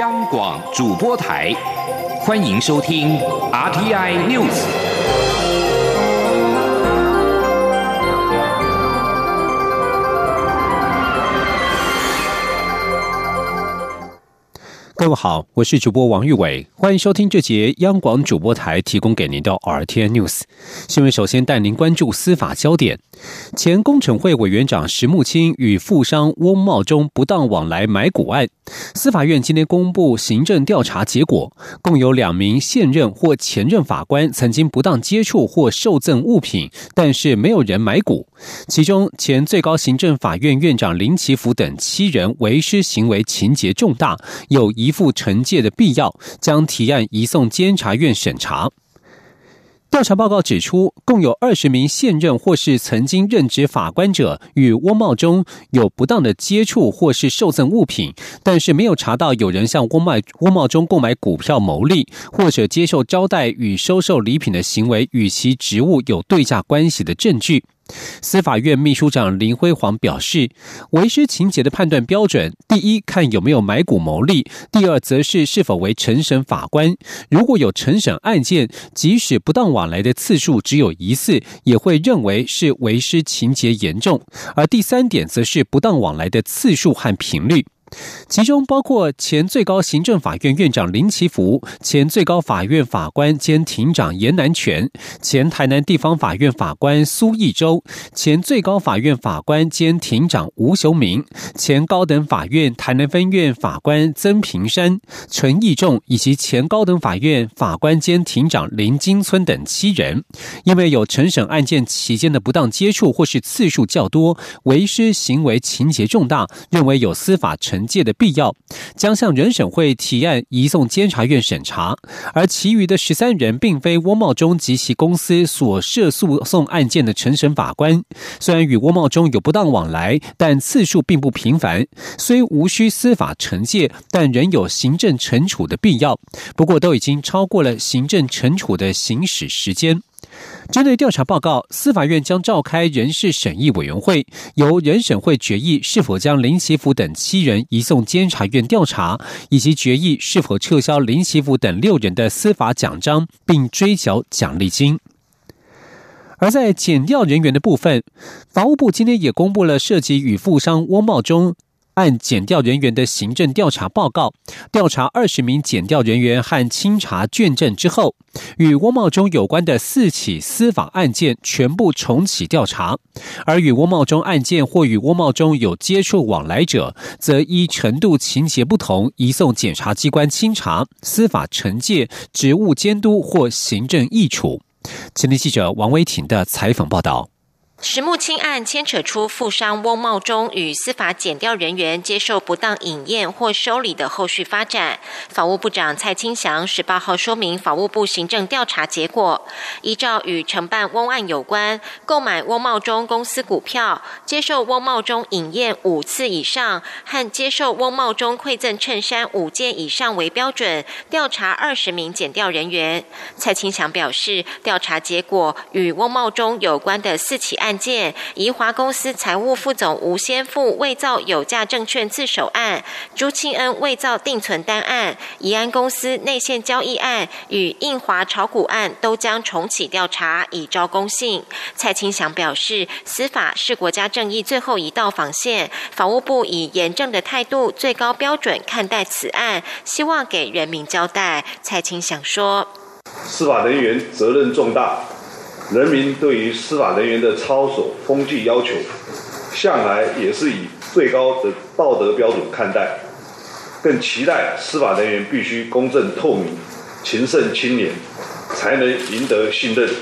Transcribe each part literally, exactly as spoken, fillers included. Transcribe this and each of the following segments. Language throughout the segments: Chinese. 央广主播台，欢迎收听 R T I News。各位好，我是主播王玉伟，欢迎收听这节央广主播台提供给您的 R T N News 新闻。首先带您关注司法焦点。前工程会委员长石木清与富商翁茂忠不当往来买股案，司法院今天公布行政调查结果，共有两名现任或前任法官曾经不当接触或受赠物品，但是没有人买股。其中前最高行政法院院长林奇福等七人违失行为情节重大，有移付惩戒的必要，将提案移送监察院审查。调查报告指出，共有二十名现任或是曾经任职法官者与翁茂忠有不当的接触或是受赠物品，但是没有查到有人向翁茂忠购买股票牟利，或者接受招待与收受礼品的行为与其职务有对价关系的证据。司法院秘书长林辉煌表示，违失情节的判断标准，第一看有没有买股牟利，第二则是是否为承审法官。如果有承审案件，即使不当往来的次数只有一次，也会认为是违失情节严重。而第三点则是不当往来的次数和频率，其中包括前最高行政法院院长林奇福、前最高法院法官兼庭长严南全、前台南地方法院法官苏益洲、前最高法院法官兼庭长吴雄明、前高等法院台南分院法官曾平山、陈义仲，以及前高等法院法官兼庭长林金村等七人，因为有承审案件期间的不当接触或是次数较多，违失行为情节重大，认为有司法惩惩戒的必要，将向人审会提案移送监察院审查。而其余的十三人并非翁茂忠及其公司所涉诉讼案件的承审法官，虽然与翁茂忠有不当往来，但次数并不频繁，虽无需司法惩戒，但仍有行政惩处的必要，不过都已经超过了行政惩处的行使时间。针对调查报告，司法院将召开人事审议委员会，由人审会决议是否将林奇福等七人移送监察院调查，以及决议是否撤销林奇福等六人的司法奖章，并追缴奖励金。而在检调人员的部分，法务部今天也公布了涉及与富商翁茂忠按检调人员的行政调查报告，调查二十名检调人员和清查卷证之后，与翁茂忠有关的四起司法案件全部重启调查，而与翁茂忠案件或与翁茂忠有接触往来者，则依程度情节不同，移送检察机关清查、司法惩戒、职务监督或行政议处。前天记者王威婷的采访报道。石木清案牵扯出富商翁茂忠与司法检调人员接受不当饮宴或收礼的后续发展。法务部长蔡清祥十八号说明法务部行政调查结果，依照与承办翁案有关、购买翁茂忠公司股票、接受翁茂忠饮宴五次以上和接受翁茂忠馈赠衬衫五件以上为标准，调查二十名检调人员。蔡清祥表示，调查结果与翁茂忠有关的四起案案件，宜华公司财务副总吴先富伪造有价证券自首案、朱庆恩伪造定存单案、宜安公司内线交易案与印华炒股案都将重启调查，以昭公信。蔡清祥表示，司法是国家正义最后一道防线，法务部以严正的态度、最高标准看待此案，希望给人民交代。蔡清祥说，司法人员责任重大，人民对于司法人员的操守、风纪要求，向来也是以最高的道德标准看待，更期待司法人员必须公正透明、勤慎清廉，才能赢得信任。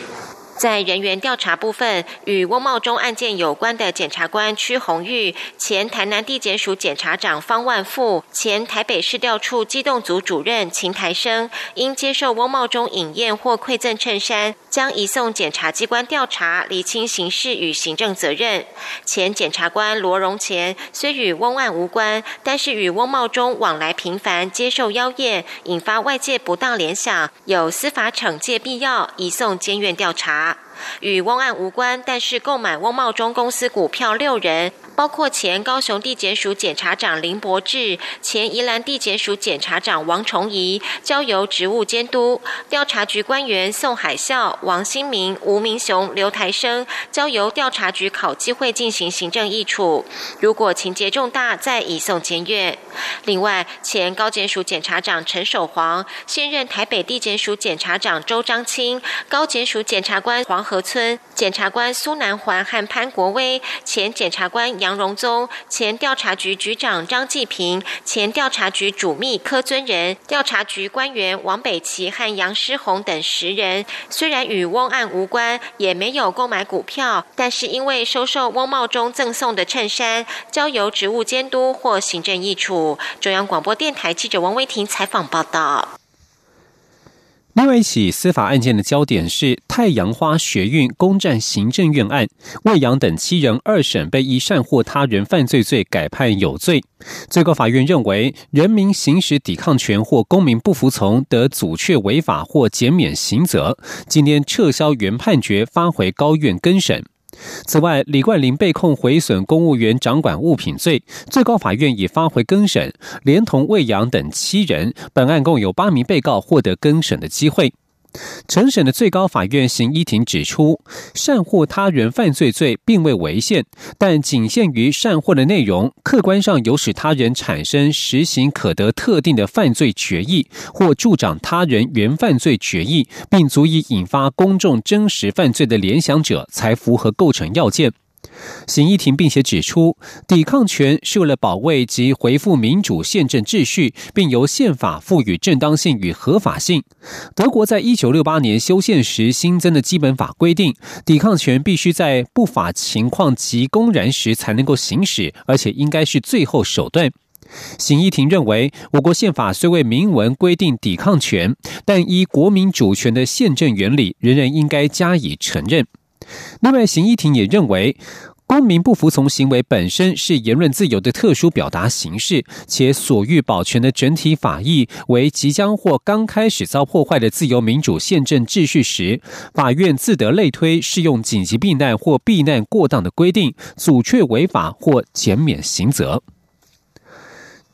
在人员调查部分，与翁茂忠案件有关的检察官屈宏玉、前台南地检署检察长方万富、前台北市调处机动组主任秦台生，因接受翁茂忠饮宴或馈赠衬衫，将移送检察机关调查，厘清刑事与行政责任。前检察官罗荣前虽与翁案无关，但是与翁茂忠往来频繁，接受邀宴，引发外界不当联想，有司法惩戒必要，移送监院调查。与翁案无关，但是购买翁茂忠公司股票六人，包括前高雄地检署检察长林博智、前宜兰地检署检察长王崇仪，交由职务监督；调查局官员宋海啸、王新明、吴明雄、刘台生，交由调查局考纪会进行行政议处。如果情节重大，再移送监院。另外，前高检署检察长陈守煌、现任台北地检署检察长周章清、高检署检察官黄河村、检察官苏南环和潘国威、前检察官杨荣宗、前调查局局长张继平、前调查局主秘柯尊仁、调查局官员王北齐和杨诗宏等十人，虽然与翁案无关，也没有购买股票，但是因为收受翁茂中赠送的衬衫，交由职务监督或行政议处。中央广播电台记者王威婷采访报道。另外一起司法案件的焦点是太阳花学运攻占行政院案，魏阳等七人二审被依煽惑他人犯罪罪改判有罪。最高法院认为，人民行使抵抗权或公民不服从得阻却违法或减免刑责，今天撤销原判决，发回高院更审。此外，李冠霖被控毁损公务员掌管物品罪，最高法院已发回更审，连同魏阳等七人，本案共有八名被告获得更审的机会。承审的最高法院刑一庭指出，煽惑他人犯罪罪并未违宪，但仅限于煽惑的内容客观上有使他人产生实行可得特定的犯罪决议，或助长他人原犯罪决议，并足以引发公众真实犯罪的联想者，才符合构成要件。刑一庭并且指出，抵抗权是为了保卫及恢复民主宪政秩序，并由宪法赋予正当性与合法性。德国在一九六八年修宪时新增的基本法规定，抵抗权必须在不法情况极公然时才能够行使，而且应该是最后手段。刑一庭认为，我国宪法虽未明文规定抵抗权，但依国民主权的宪政原理，人人应该加以承认。另外，刑一庭也认为，公民不服从行为本身是言论自由的特殊表达形式，且所欲保全的整体法益为即将或刚开始遭破坏的自由民主宪政秩序时，法院自得类推适用紧急避难或避难过当的规定，阻却违法或减免刑责。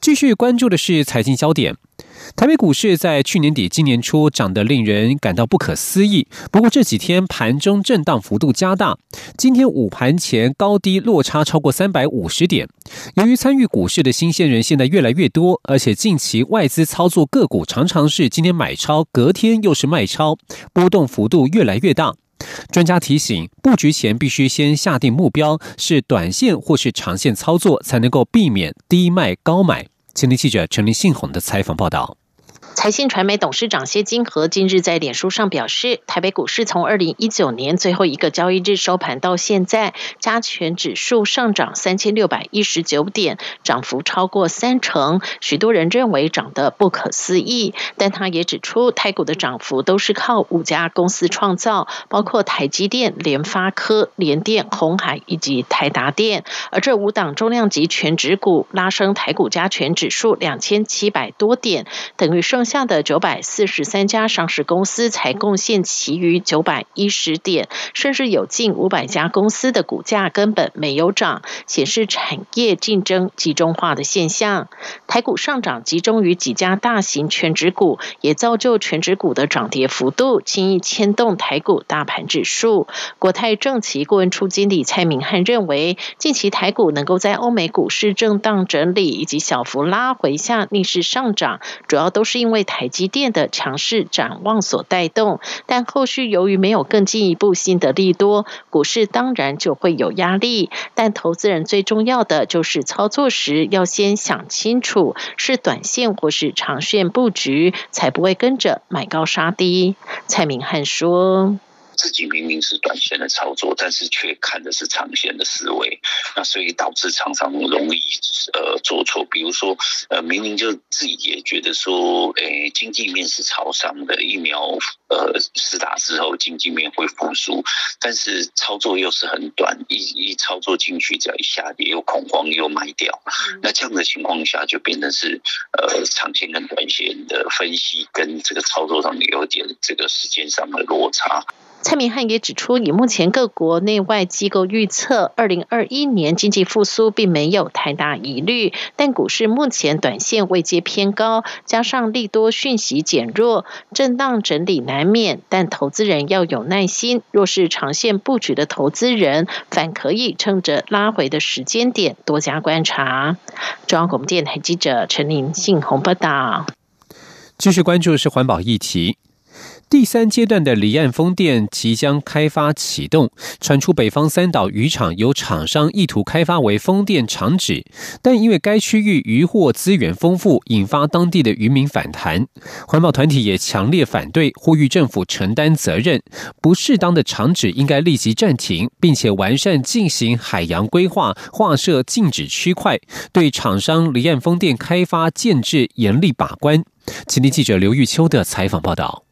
继续关注的是财经焦点。台北股市在去年底今年初涨得令人感到不可思议，不过这几天盘中震荡幅度加大，今天午盘前高低落差超过三百五十点。由于参与股市的新鲜人现在越来越多，而且近期外资操作个股常常是今天买超，隔天又是卖超，波动幅度越来越大。专家提醒，布局前必须先下定目标，是短线或是长线操作，才能够避免低卖高买。前天记者陈林信宏的采访报道。财信传媒董事长谢金河近日在脸书上表示，台北股市从二零一九年最后一个交易日收盘到现在，加权指数上涨三千六百一十九点，涨幅超过三成，许多人认为涨得不可思议。但他也指出，台股的涨幅都是靠五家公司创造，包括台积电、联发科、联电、鸿海以及台达电，而这五档重量级权值股拉升台股加权指数两千七百多点，等于剩下的九百四十三家上市公司才贡献其余九百一十点，甚至有近五百家公司的股价根本没有涨，显示产业竞争集中化的现象。台股上涨集中于几家大型权值股，也造就权值股的涨跌幅度轻易牵动台股大盘指数。国泰证期顾问处经理蔡明翰认为，近期台股能够在欧美股市震荡整理以及小幅拉回下逆势上涨，主要都是因为台积电的强势展望所带动，但后续由于没有更进一步新的利多，股市当然就会有压力。但投资人最重要的就是操作时要先想清楚，是短线或是长线布局，才不会跟着买高杀低。蔡明翰说，自己明明是短线的操作，但是却看的是长线的思维，那所以导致常常容易呃做错。比如说呃，明明就自己也觉得说，诶，经济面是朝上的，疫苗呃施打之后经济面会复苏，但是操作又是很短，一一操作进去，只要一下跌又恐慌又卖掉，那这样的情况下就变成是呃长线跟短线的分析跟这个操作上有点这个时间上的落差。蔡明翰也指出，以目前各国内外机构预测，二零二一年经济复苏并没有太大疑虑，但股市目前短线位阶偏高，加上利多讯息减弱，震荡整理难免。但投资人要有耐心，若是长线布局的投资人，反可以趁着拉回的时间点多加观察。中央广播电台记者陈林信宏报道。继续关注是环保议题。第三阶段的离岸风电即将开发启动，传出北方三岛渔场有厂商意图开发为风电场址，但因为该区域渔获资源丰富，引发当地的渔民反弹。环保团体也强烈反对，呼吁政府承担责任，不适当的场址应该立即暂停，并且完善进行海洋规划，划设禁止区块，对厂商离岸风电开发建制严厉把关。请听记者刘玉秋的采访报道。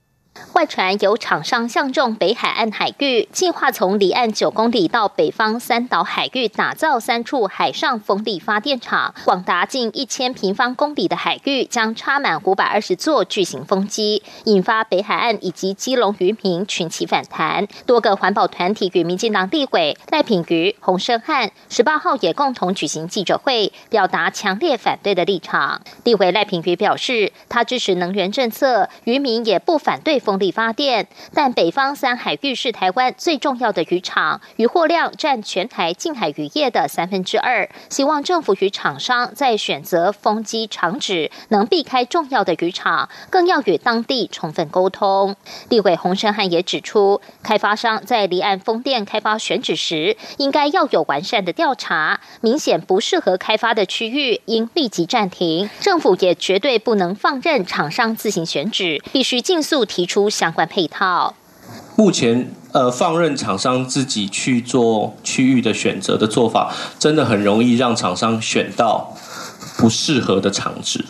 外传有厂商相中北海岸海域，计划从离岸九公里到北方三岛海域打造三处海上风力发电厂，广达近一千平方公里的海域将插满五百二十座巨型风机，引发北海岸以及基隆渔民群起反弹。多个环保团体与民进党立委赖品妤、洪申翰十八号也共同举行记者会，表达强烈反对的立场。立委赖品妤表示，他支持能源政策，渔民也不反对风力发电，但北方三海域是台湾最重要的渔场，渔获量占全台近海渔业的三分之二。希望政府与厂商在选择风机场址能避开重要的渔场，更要与当地充分沟通。立委洪申翰也指出，开发商在离岸风电开发选址时，应该要有完善的调查，明显不适合开发的区域应立即暂停。政府也绝对不能放任厂商自行选址，必须尽速提出相关配套。目前呃，放任厂商自己去做区域的选择的做法，真的很容易让厂商选到不适合的场址。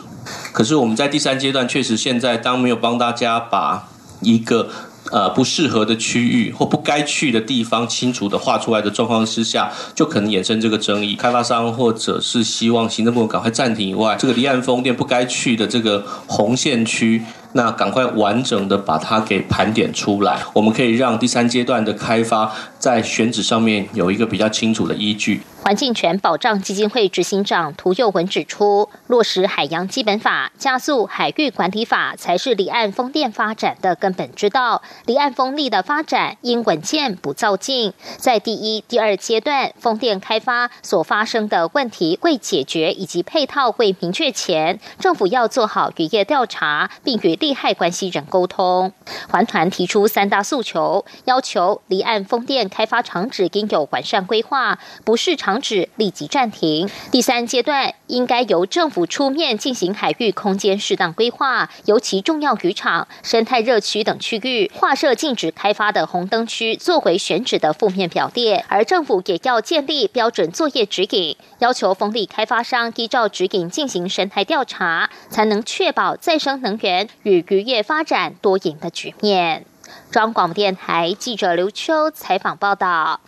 可是我们在第三阶段确实现在当没有帮大家把一个呃不适合的区域或不该去的地方清楚的画出来的状况之下，就可能衍生这个争议。开发商或者是希望行政部门赶快暂停以外，这个离岸风电不该去的这个红线区，那赶快完整的把它给盘点出来，我们可以让第三阶段的开发在选址上面有一个比较清楚的依据。环境权保障基金会执行长涂佑文指出，落实海洋基本法、加速海域管理法才是离岸风电发展的根本之道。离岸风力的发展应稳健不造进，在第一、第二阶段风电开发所发生的问题未解决以及配套未明确前，政府要做好渔业调查，并与利害关系人沟通。环团提出三大诉求，要求离岸风电开发场址应有完善规划，不是场址立即暂停。第三阶段应该由政府出面进行海域空间适当规划，尤其重要渔场、生态热区等区域，划设禁止开发的红灯区作为选址的负面表列。而政府也要建立标准作业指引，要求风力开发商依照指引进行生态调查，才能确保再生能源与渔业发展多赢的局面。中央广播电台记者刘秋采访报道。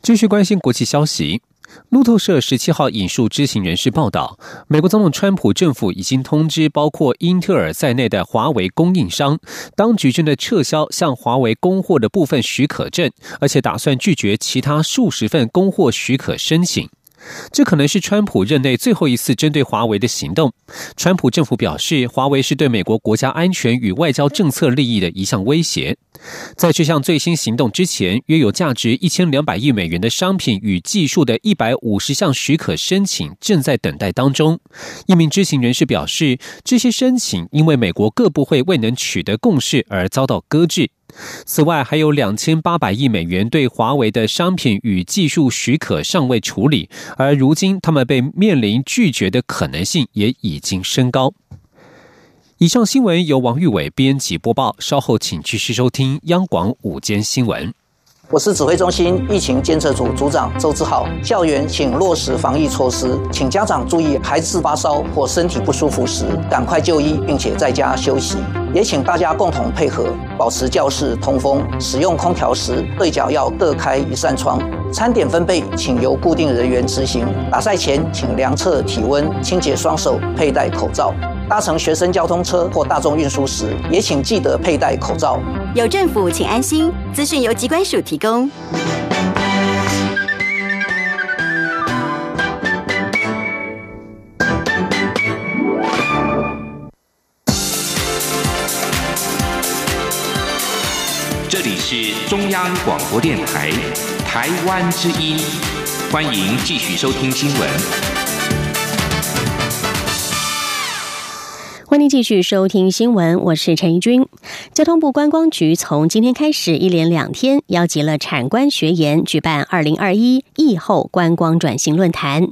继续关心国际消息。路透社十七号引述知情人士报道，美国总统川普政府已经通知包括英特尔在内的华为供应商，当局正在撤销向华为供货的部分许可证，而且打算拒绝其他数十份供货许可申请。这可能是川普任内最后一次针对华为的行动。川普政府表示，华为是对美国国家安全与外交政策利益的一项威胁。在这项最新行动之前，约有价值一千两百亿美元的商品与技术的一百五十项许可申请正在等待当中。一名知情人士表示，这些申请因为美国各部会未能取得共识而遭到搁置。此外，还有两千八百亿美元对华为的商品与技术许可尚未处理，而如今他们被面临拒绝的可能性也已经升高。以上新闻由王玉伟编辑播报，稍后请继续收听央广午间新闻。我是指挥中心疫情监测组组长周志浩。校园请落实防疫措施，请家长注意孩子发烧或身体不舒服时赶快就医，并且在家休息。也请大家共同配合，保持教室通风，使用空调时对角要各开一扇窗。餐点分配请由固定人员执行，打赛前请量测体温，清洁双手，佩戴口罩。搭乘学生交通车或大众运输时，也请记得佩戴口罩。有政府，请安心。资讯由疾管署提供。这里是中央广播电台台湾之音，欢迎继续收听新闻。欢迎继续收听新闻，我是陈怡君。交通部观光局从今天开始一连两天邀集了产官学研举办二零二一疫后观光转型论坛，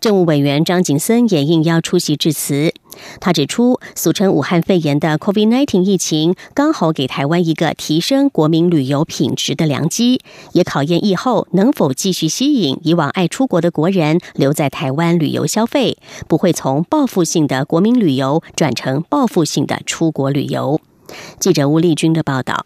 政务委员张景森也应邀出席致辞。他指出，俗称武汉肺炎的 COVID 十九 疫情刚好给台湾一个提升国民旅游品质的良机，也考验疫后能否继续吸引以往爱出国的国人留在台湾旅游消费，不会从报复性的国民旅游转成报复性的出国旅游。记者吴丽君的报道。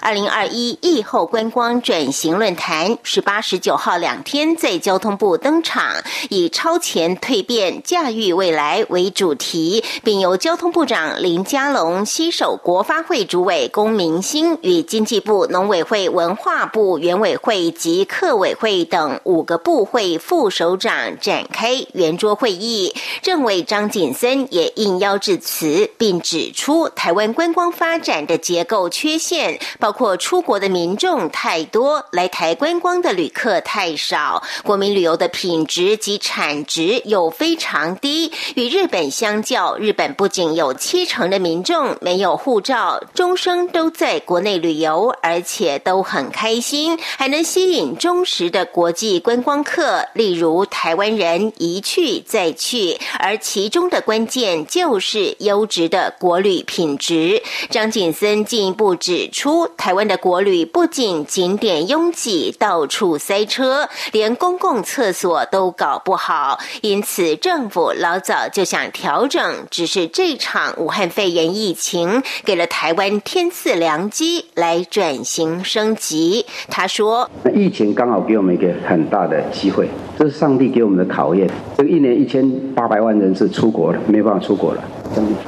二零二一疫后观光转型论坛十八、十九号两天在交通部登场，以超前蜕变驾驭未来为主题，并由交通部长林佳龙携手国发会主委龚明鑫与经济部、农委会、文化部、原委会及客委会等五个部会副首长展开圆桌会议。政委张景森也应邀致辞，并指出台湾观光发展的结构缺陷，包括出国的民众太多，来台观光的旅客太少，国民旅游的品质及产值又非常低。与日本相较，日本不仅有七成的民众没有护照，终生都在国内旅游，而且都很开心，还能吸引忠实的国际观光客，例如台湾人一去再去，而其中的关键就是优质的国旅品质。张景森进一步指出，台湾的国旅不仅景点拥挤，到处塞车，连公共厕所都搞不好，因此政府老早就想调整，只是这场武汉肺炎疫情给了台湾天赐良机来转型升级。他说，疫情刚好给我们一个很大的机会，这是上帝给我们的考验。这一年一千八百万人是出国了，没办法出国了，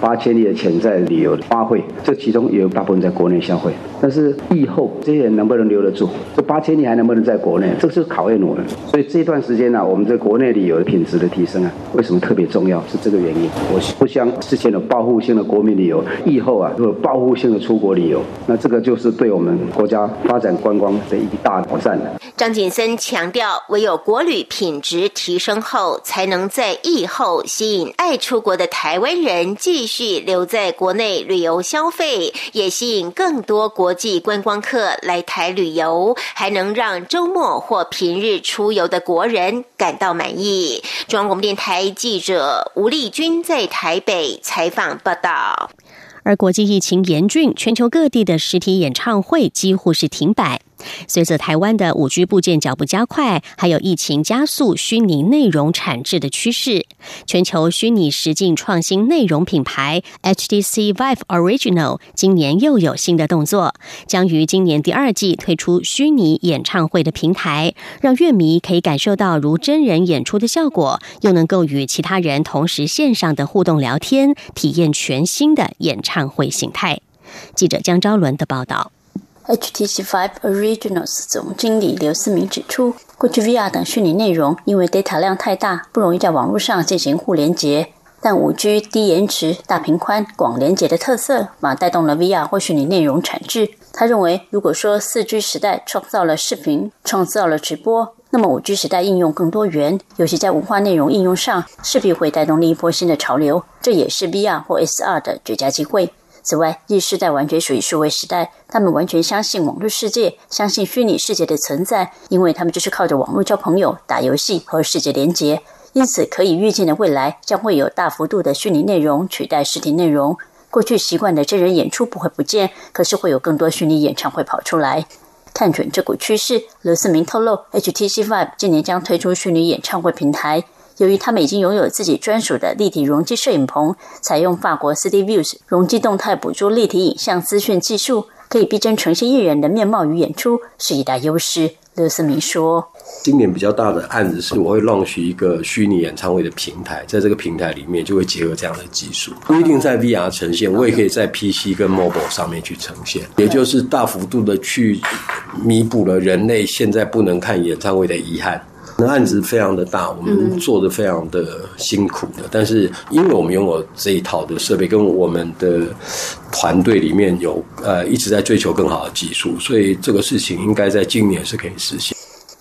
八千亿的潜在旅游花费，这其中也有大部分在国内消费。但是疫后这些人能不能留得住？这八千亿还能不能在国内？这是考验我们。所以这段时间呢、啊，我们在国内旅游的品质的提升啊，为什么特别重要？是这个原因。我不像之前有报复性的国民旅游，疫后啊有报复性的出国旅游，那这个就是对我们国家发展观光的一大挑战。张景森强调，唯有国旅品质提升后，才能在疫后吸引爱出国的台湾人继续留在国内旅游消费，也吸引更多国际观光客来台旅游，还能让周末或平日出游的国人感到满意。中央广播电台记者吴丽君在台北采访报道。而国际疫情严峻，全球各地的实体演唱会几乎是停摆。随着台湾的 五 G 部件脚步加快，还有疫情加速虚拟内容产制的趋势，全球虚拟实境创新内容品牌 H T C Vive Original 今年又有新的动作，将于今年第二季推出虚拟演唱会的平台，让乐迷可以感受到如真人演出的效果，又能够与其他人同时线上的互动聊天，体验全新的演唱会形态。记者江昭伦的报道。H T C Vive Originals 总经理刘思明指出，过去 V R 等虚拟内容因为 data 量太大，不容易在网络上进行互联结，但 五 G 低延迟、大频宽、广连结的特色马带动了 V R 或虚拟内容产制。他认为，如果说 四 G 时代创造了视频、创造了直播，那么 五 G 时代应用更多元，尤其在文化内容应用上，势必会带动另一波新的潮流，这也是 V R 或 S R 的绝佳机会。此外，Z世代完全属于数位时代，他们完全相信网络世界，相信虚拟世界的存在，因为他们就是靠着网络交朋友、打游戏和世界连结。因此，可以预见的未来将会有大幅度的虚拟内容取代实体内容。过去习惯的真人演出不会不见，可是会有更多虚拟演唱会跑出来。看准这股趋势，刘思明透露 ，H T C Vive 今年将推出虚拟演唱会平台。由于他们已经拥有自己专属的立体容积摄影棚，采用法国 CityViews 容积动态捕捉立体影像资讯技术，可以逼真呈现艺人的面貌与演出，是一大优势。刘思明说，今年比较大的案子是我会 launch 一个虚拟演唱会的平台，在这个平台里面就会结合这样的技术，不一定在 V R 呈现，我也可以在 P C 跟 mobile 上面去呈现，也就是大幅度的去弥补了人类现在不能看演唱会的遗憾。那案子非常的大，我们做的非常的辛苦的、嗯、但是因为我们拥有这一套的设备，跟我们的团队里面有呃一直在追求更好的技术，所以这个事情应该在今年是可以实现。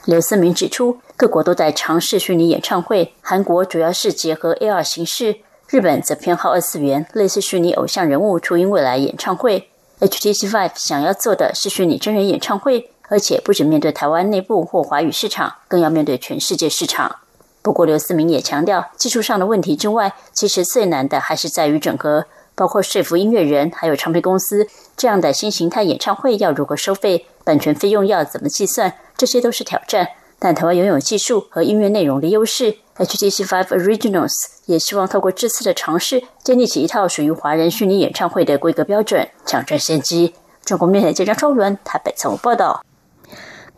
刘思明指出，各国都在尝试虚拟演唱会，韩国主要是结合 A R 形式，日本则偏好二次元，类似虚拟偶像人物初音未来演唱会。 H T C Vive 想要做的是虚拟真人演唱会，而且不只面对台湾内部或华语市场，更要面对全世界市场。不过刘思明也强调，技术上的问题之外，其实最难的还是在于整合，包括说服音乐人还有唱片公司，这样的新形态演唱会要如何收费，版权费用要怎么计算，这些都是挑战。但台湾拥有技术和音乐内容的优势， H T C Vive Originals 也希望透过这次的尝试，建立起一套属于华人虚拟演唱会的规格标准，抢占先机。中国媒体记者周伦台北采访报道。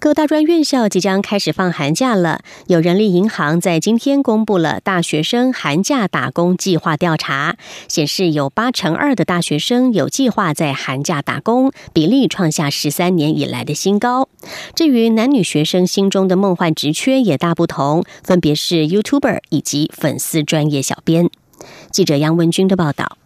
各大专院校即将开始放寒假了，有人力银行在今天公布了大学生寒假打工计划调查，显示有八成二的大学生有计划在寒假打工，比例创下十三年以来的新高。至于男女学生心中的梦幻职缺也大不同，分别是 YouTuber 以及粉丝专业小编。记者杨文君的报道。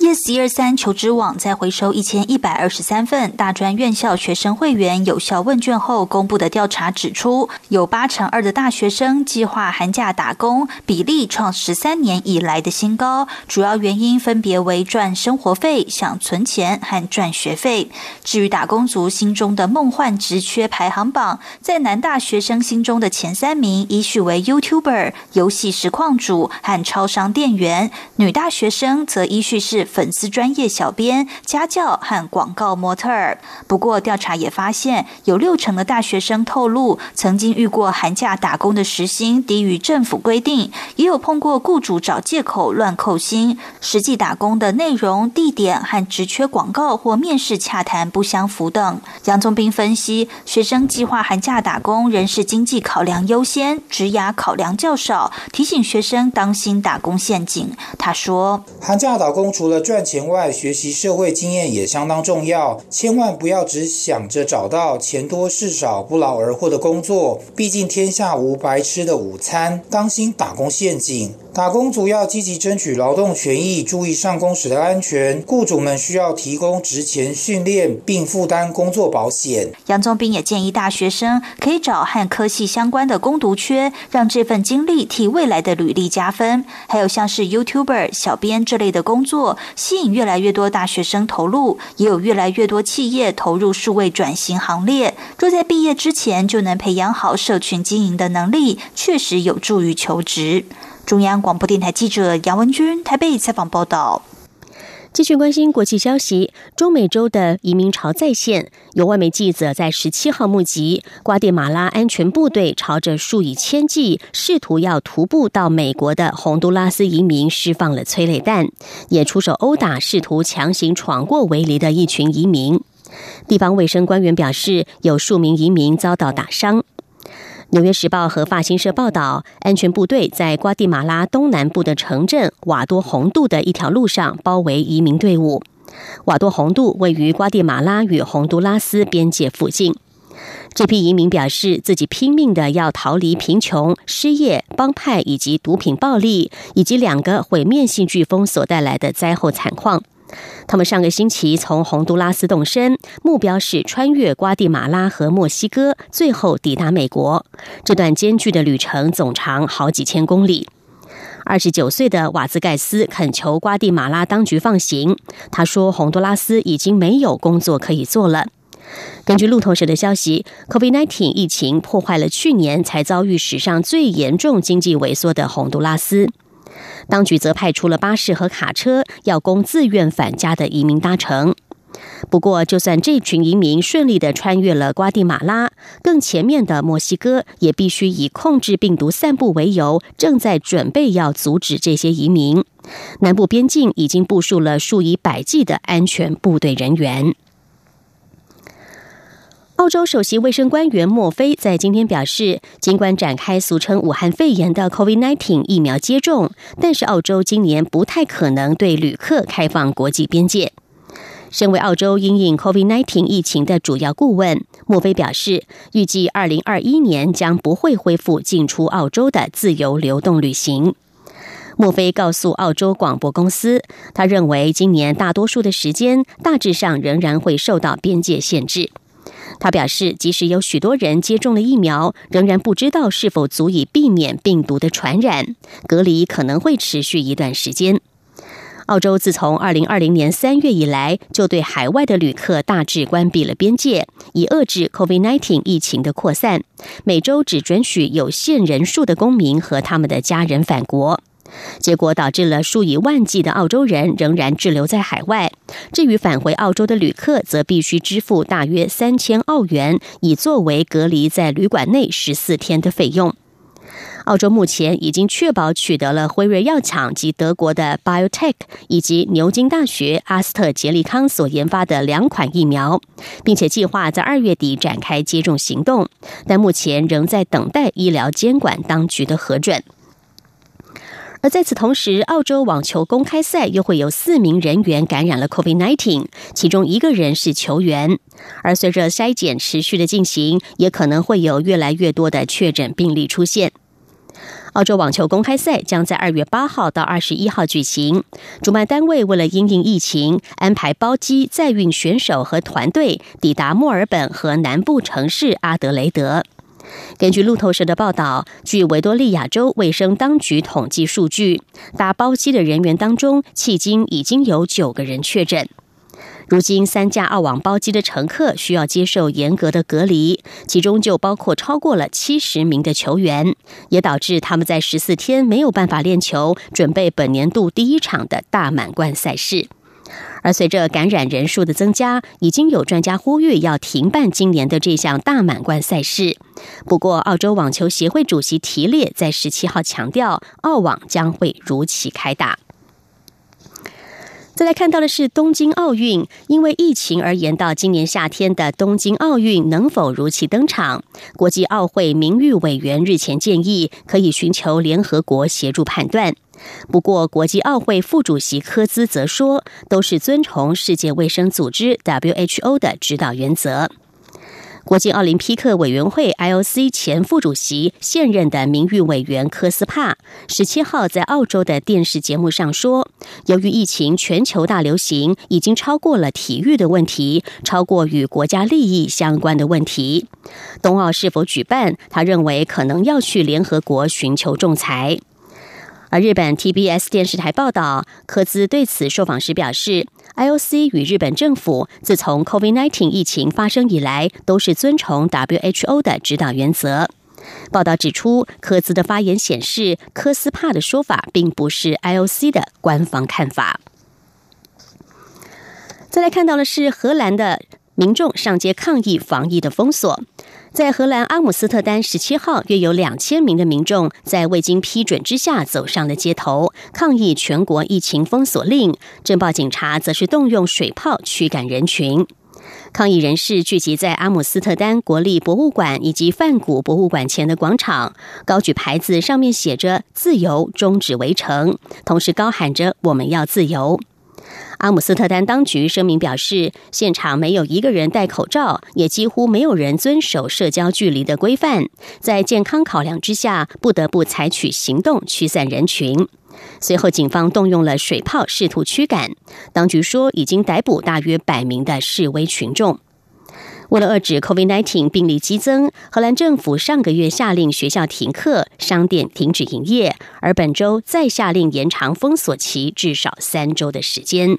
yes 一二三求职网在回收一千一百二十三份大专院校学生会员有效问卷后公布的调查指出，有八成二的大学生计划寒假打工，比例创十三年以来的新高，主要原因分别为赚生活费、想存钱和赚学费。至于打工族心中的梦幻职缺排行榜，在男大学生心中的前三名依序为 YouTuber、 游戏实况主和超商店员，女大学生则依序是粉丝专业小编、家教和广告模特儿。不过调查也发现，有六成的大学生透露曾经遇过寒假打工的时薪低于政府规定，也有碰过雇主找借口乱扣薪，实际打工的内容、地点和职缺广告或面试洽谈不相符等。杨宗斌分析，学生计划寒假打工仍是经济考量优先，职涯考量较少，提醒学生当心打工陷阱。他说，寒假打工除了赚钱外，学习社会经验也相当重要，千万不要只想着找到钱多事少、不劳而获的工作，毕竟天下无白吃的午餐，当心打工陷阱。打工族要积极争取劳动权益，注意上工时的安全，雇主们需要提供职前训练并负担工作保险。杨宗斌也建议大学生可以找和科系相关的工读缺，让这份经历替未来的履历加分。还有像是 YouTuber、 小编这类的工作，吸引越来越多大学生投入，也有越来越多企业投入数位转型行列，若在毕业之前就能培养好社群经营的能力，确实有助于求职。中央广播电台记者杨文君台北采访报道。继续关心国际消息，中美洲的移民潮再现，有外媒记者在十七号目击瓜地马拉安全部队朝着数以千计试图要徒步到美国的洪都拉斯移民释放了催泪弹，也出手殴打试图强行闯过围篱的一群移民。地方卫生官员表示，有数名移民遭到打伤。纽约时报和法新社报道，安全部队在瓜地马拉东南部的城镇瓦多洪杜的一条路上包围移民队伍。瓦多洪杜位于瓜地马拉与洪都拉斯边界附近。这批移民表示，自己拼命的要逃离贫穷、失业、帮派以及毒品暴力，以及两个毁灭性飓风所带来的灾后惨况。他们上个星期从洪都拉斯动身，目标是穿越瓜地马拉和墨西哥，最后抵达美国。这段艰巨的旅程总长好几千公里。二十九岁的瓦兹盖斯恳求瓜地马拉当局放行，他说洪都拉斯已经没有工作可以做了。根据路透社的消息， COVID 十九 疫情破坏了去年才遭遇史上最严重经济萎缩的洪都拉斯。当局则派出了巴士和卡车，要供自愿返家的移民搭乘。不过，就算这群移民顺利地穿越了瓜地马拉，更前面的墨西哥也必须以控制病毒散布为由，正在准备要阻止这些移民。南部边境已经部署了数以百计的安全部队人员。澳洲首席卫生官员莫菲在今天表示，尽管展开俗称武汉肺炎的 COVID 十九 疫苗接种，但是澳洲今年不太可能对旅客开放国际边界。身为澳洲因应 COVID 十九 疫情的主要顾问，莫菲表示，预计二零二一年将不会恢复进出澳洲的自由流动旅行。莫菲告诉澳洲广播公司，他认为今年大多数的时间大致上仍然会受到边界限制。他表示，即使有许多人接种了疫苗，仍然不知道是否足以避免病毒的传染，隔离可能会持续一段时间。澳洲自从二零二零年三月以来，就对海外的旅客大致关闭了边界，以遏制 COVID 十九 疫情的扩散，每周只准许有限人数的公民和他们的家人返国。结果导致了数以万计的澳洲人仍然滞留在海外，至于返回澳洲的旅客则必须支付大约三千澳元，以作为隔离在旅馆内十四天的费用。澳洲目前已经确保取得了辉瑞药厂及德国的 BioNTech 以及牛津大学阿斯特捷利康所研发的两款疫苗，并且计划在二月底展开接种行动，但目前仍在等待医疗监管当局的核准。而在此同时，澳洲网球公开赛又会有四名人员感染了 COVID 十九， 其中一个人是球员。而随着筛检持续的进行，也可能会有越来越多的确诊病例出现。澳洲网球公开赛将在二月八号到二十一号举行，主办单位为了因应疫情，安排包机载运选手和团队抵达墨尔本和南部城市阿德雷德。根据路透社的报道，据维多利亚州卫生当局统计数据，搭包机的人员当中，迄今已经有九个人确诊。如今，三架澳网包机的乘客需要接受严格的隔离，其中就包括超过了七十名的球员，也导致他们在十四天没有办法练球，准备本年度第一场的大满贯赛事。而随着感染人数的增加，已经有专家呼吁要停办今年的这项大满贯赛事。不过，澳洲网球协会主席提列在十七号强调，澳网将会如期开打。再来看到的是东京奥运，因为疫情而延到今年夏天的东京奥运能否如期登场？国际奥会名誉委员日前建议，可以寻求联合国协助判断。不过，国际奥会副主席科兹则说，都是遵从世界卫生组织 W H O 的指导原则。国际奥林匹克委员会 I O C 前副主席、现任的名誉委员科斯帕十七号在澳洲的电视节目上说，由于疫情全球大流行，已经超过了体育的问题，超过与国家利益相关的问题。冬奥是否举办，他认为可能要去联合国寻求仲裁。而日本 T B S 电视台报道，科兹对此受访时表示， I O C 与日本政府自从 COVID 十九 疫情发生以来，都是遵从 W H O 的指导原则。报道指出，科兹的发言显示，科斯帕的说法并不是 I O C 的官方看法。再来看到的是荷兰的民众上街抗议防疫的封锁。在荷兰阿姆斯特丹十七号，约有两千名的民众在未经批准之下走上了街头，抗议全国疫情封锁令。镇暴警察则是动用水炮驱赶人群。抗议人士聚集在阿姆斯特丹国立博物馆以及梵谷博物馆前的广场，高举牌子，上面写着“自由，终止围城”，同时高喊着“我们要自由”。阿姆斯特丹当局声明表示，现场没有一个人戴口罩，也几乎没有人遵守社交距离的规范，在健康考量之下，不得不采取行动驱散人群。随后警方动用了水炮试图驱赶，当局说已经逮捕大约百名的示威群众。为了遏止 COVID 十九 病例激增，荷兰政府上个月下令学校停课，商店停止营业，而本周再下令延长封锁期至少三周的时间。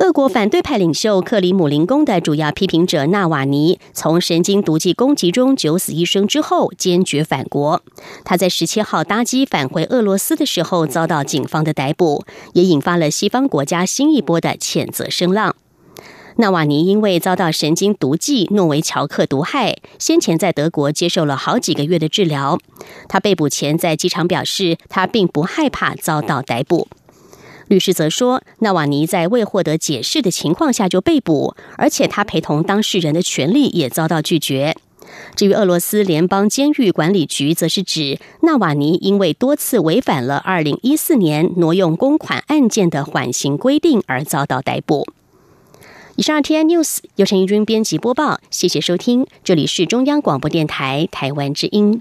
俄国反对派领袖克里姆林宫的主要批评者纳瓦尼，从神经毒剂攻击中九死一生之后，坚决反国。他在十七号搭机返回俄罗斯的时候遭到警方的逮捕，也引发了西方国家新一波的谴责声浪。纳瓦尼因为遭到神经毒剂诺维乔克毒害，先前在德国接受了好几个月的治疗。他被捕前在机场表示，他并不害怕遭到逮捕。律师则说，纳瓦尼在未获得解释的情况下就被捕，而且他陪同当事人的权利也遭到拒绝。至于俄罗斯联邦监狱管理局，则是指纳瓦尼因为多次违反了二零一四年挪用公款案件的缓刑规定而遭到逮捕。以上 R T I News 由陈怡君编辑播报，谢谢收听，这里是中央广播电台台湾之音。